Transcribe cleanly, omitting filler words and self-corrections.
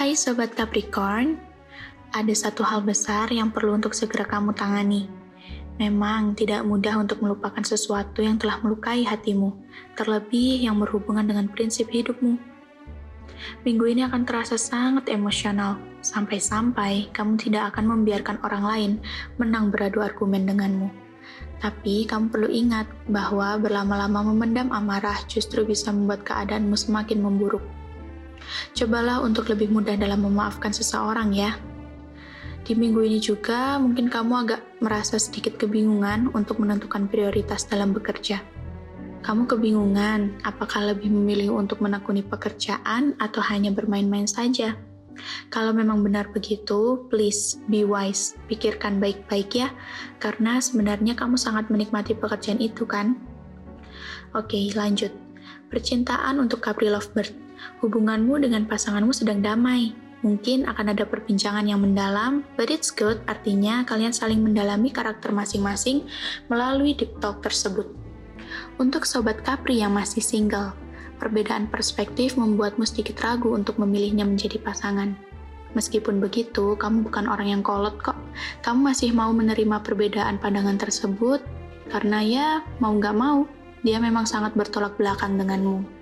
Hai Sobat Capricorn, ada satu hal besar yang perlu untuk segera kamu tangani. Memang tidak mudah untuk melupakan sesuatu yang telah melukai hatimu, terlebih yang berhubungan dengan prinsip hidupmu. Minggu ini akan terasa sangat emosional, sampai-sampai kamu tidak akan membiarkan orang lain menang beradu argumen denganmu. Tapi kamu perlu ingat bahwa berlama-lama memendam amarah justru bisa membuat keadaanmu semakin memburuk. Cobalah untuk lebih mudah dalam memaafkan seseorang ya. Di minggu ini juga mungkin kamu agak merasa sedikit kebingungan untuk menentukan prioritas dalam bekerja. Kamu kebingungan apakah lebih memilih untuk menekuni pekerjaan atau hanya bermain-main saja. Kalau memang benar begitu, please be wise, pikirkan baik-baik ya, karena sebenarnya kamu sangat menikmati pekerjaan itu kan. Oke, lanjut. Percintaan untuk Capri Lovebird. Hubunganmu dengan pasanganmu sedang damai. Mungkin akan ada perbincangan yang mendalam, but it's good, artinya kalian saling mendalami karakter masing-masing melalui deep talk tersebut. Untuk Sobat Capri yang masih single, perbedaan perspektif membuatmu sedikit ragu untuk memilihnya menjadi pasangan. Meskipun begitu, kamu bukan orang yang kolot kok. Kamu masih mau menerima perbedaan pandangan tersebut, karena ya mau nggak mau, dia memang sangat bertolak belakang denganmu.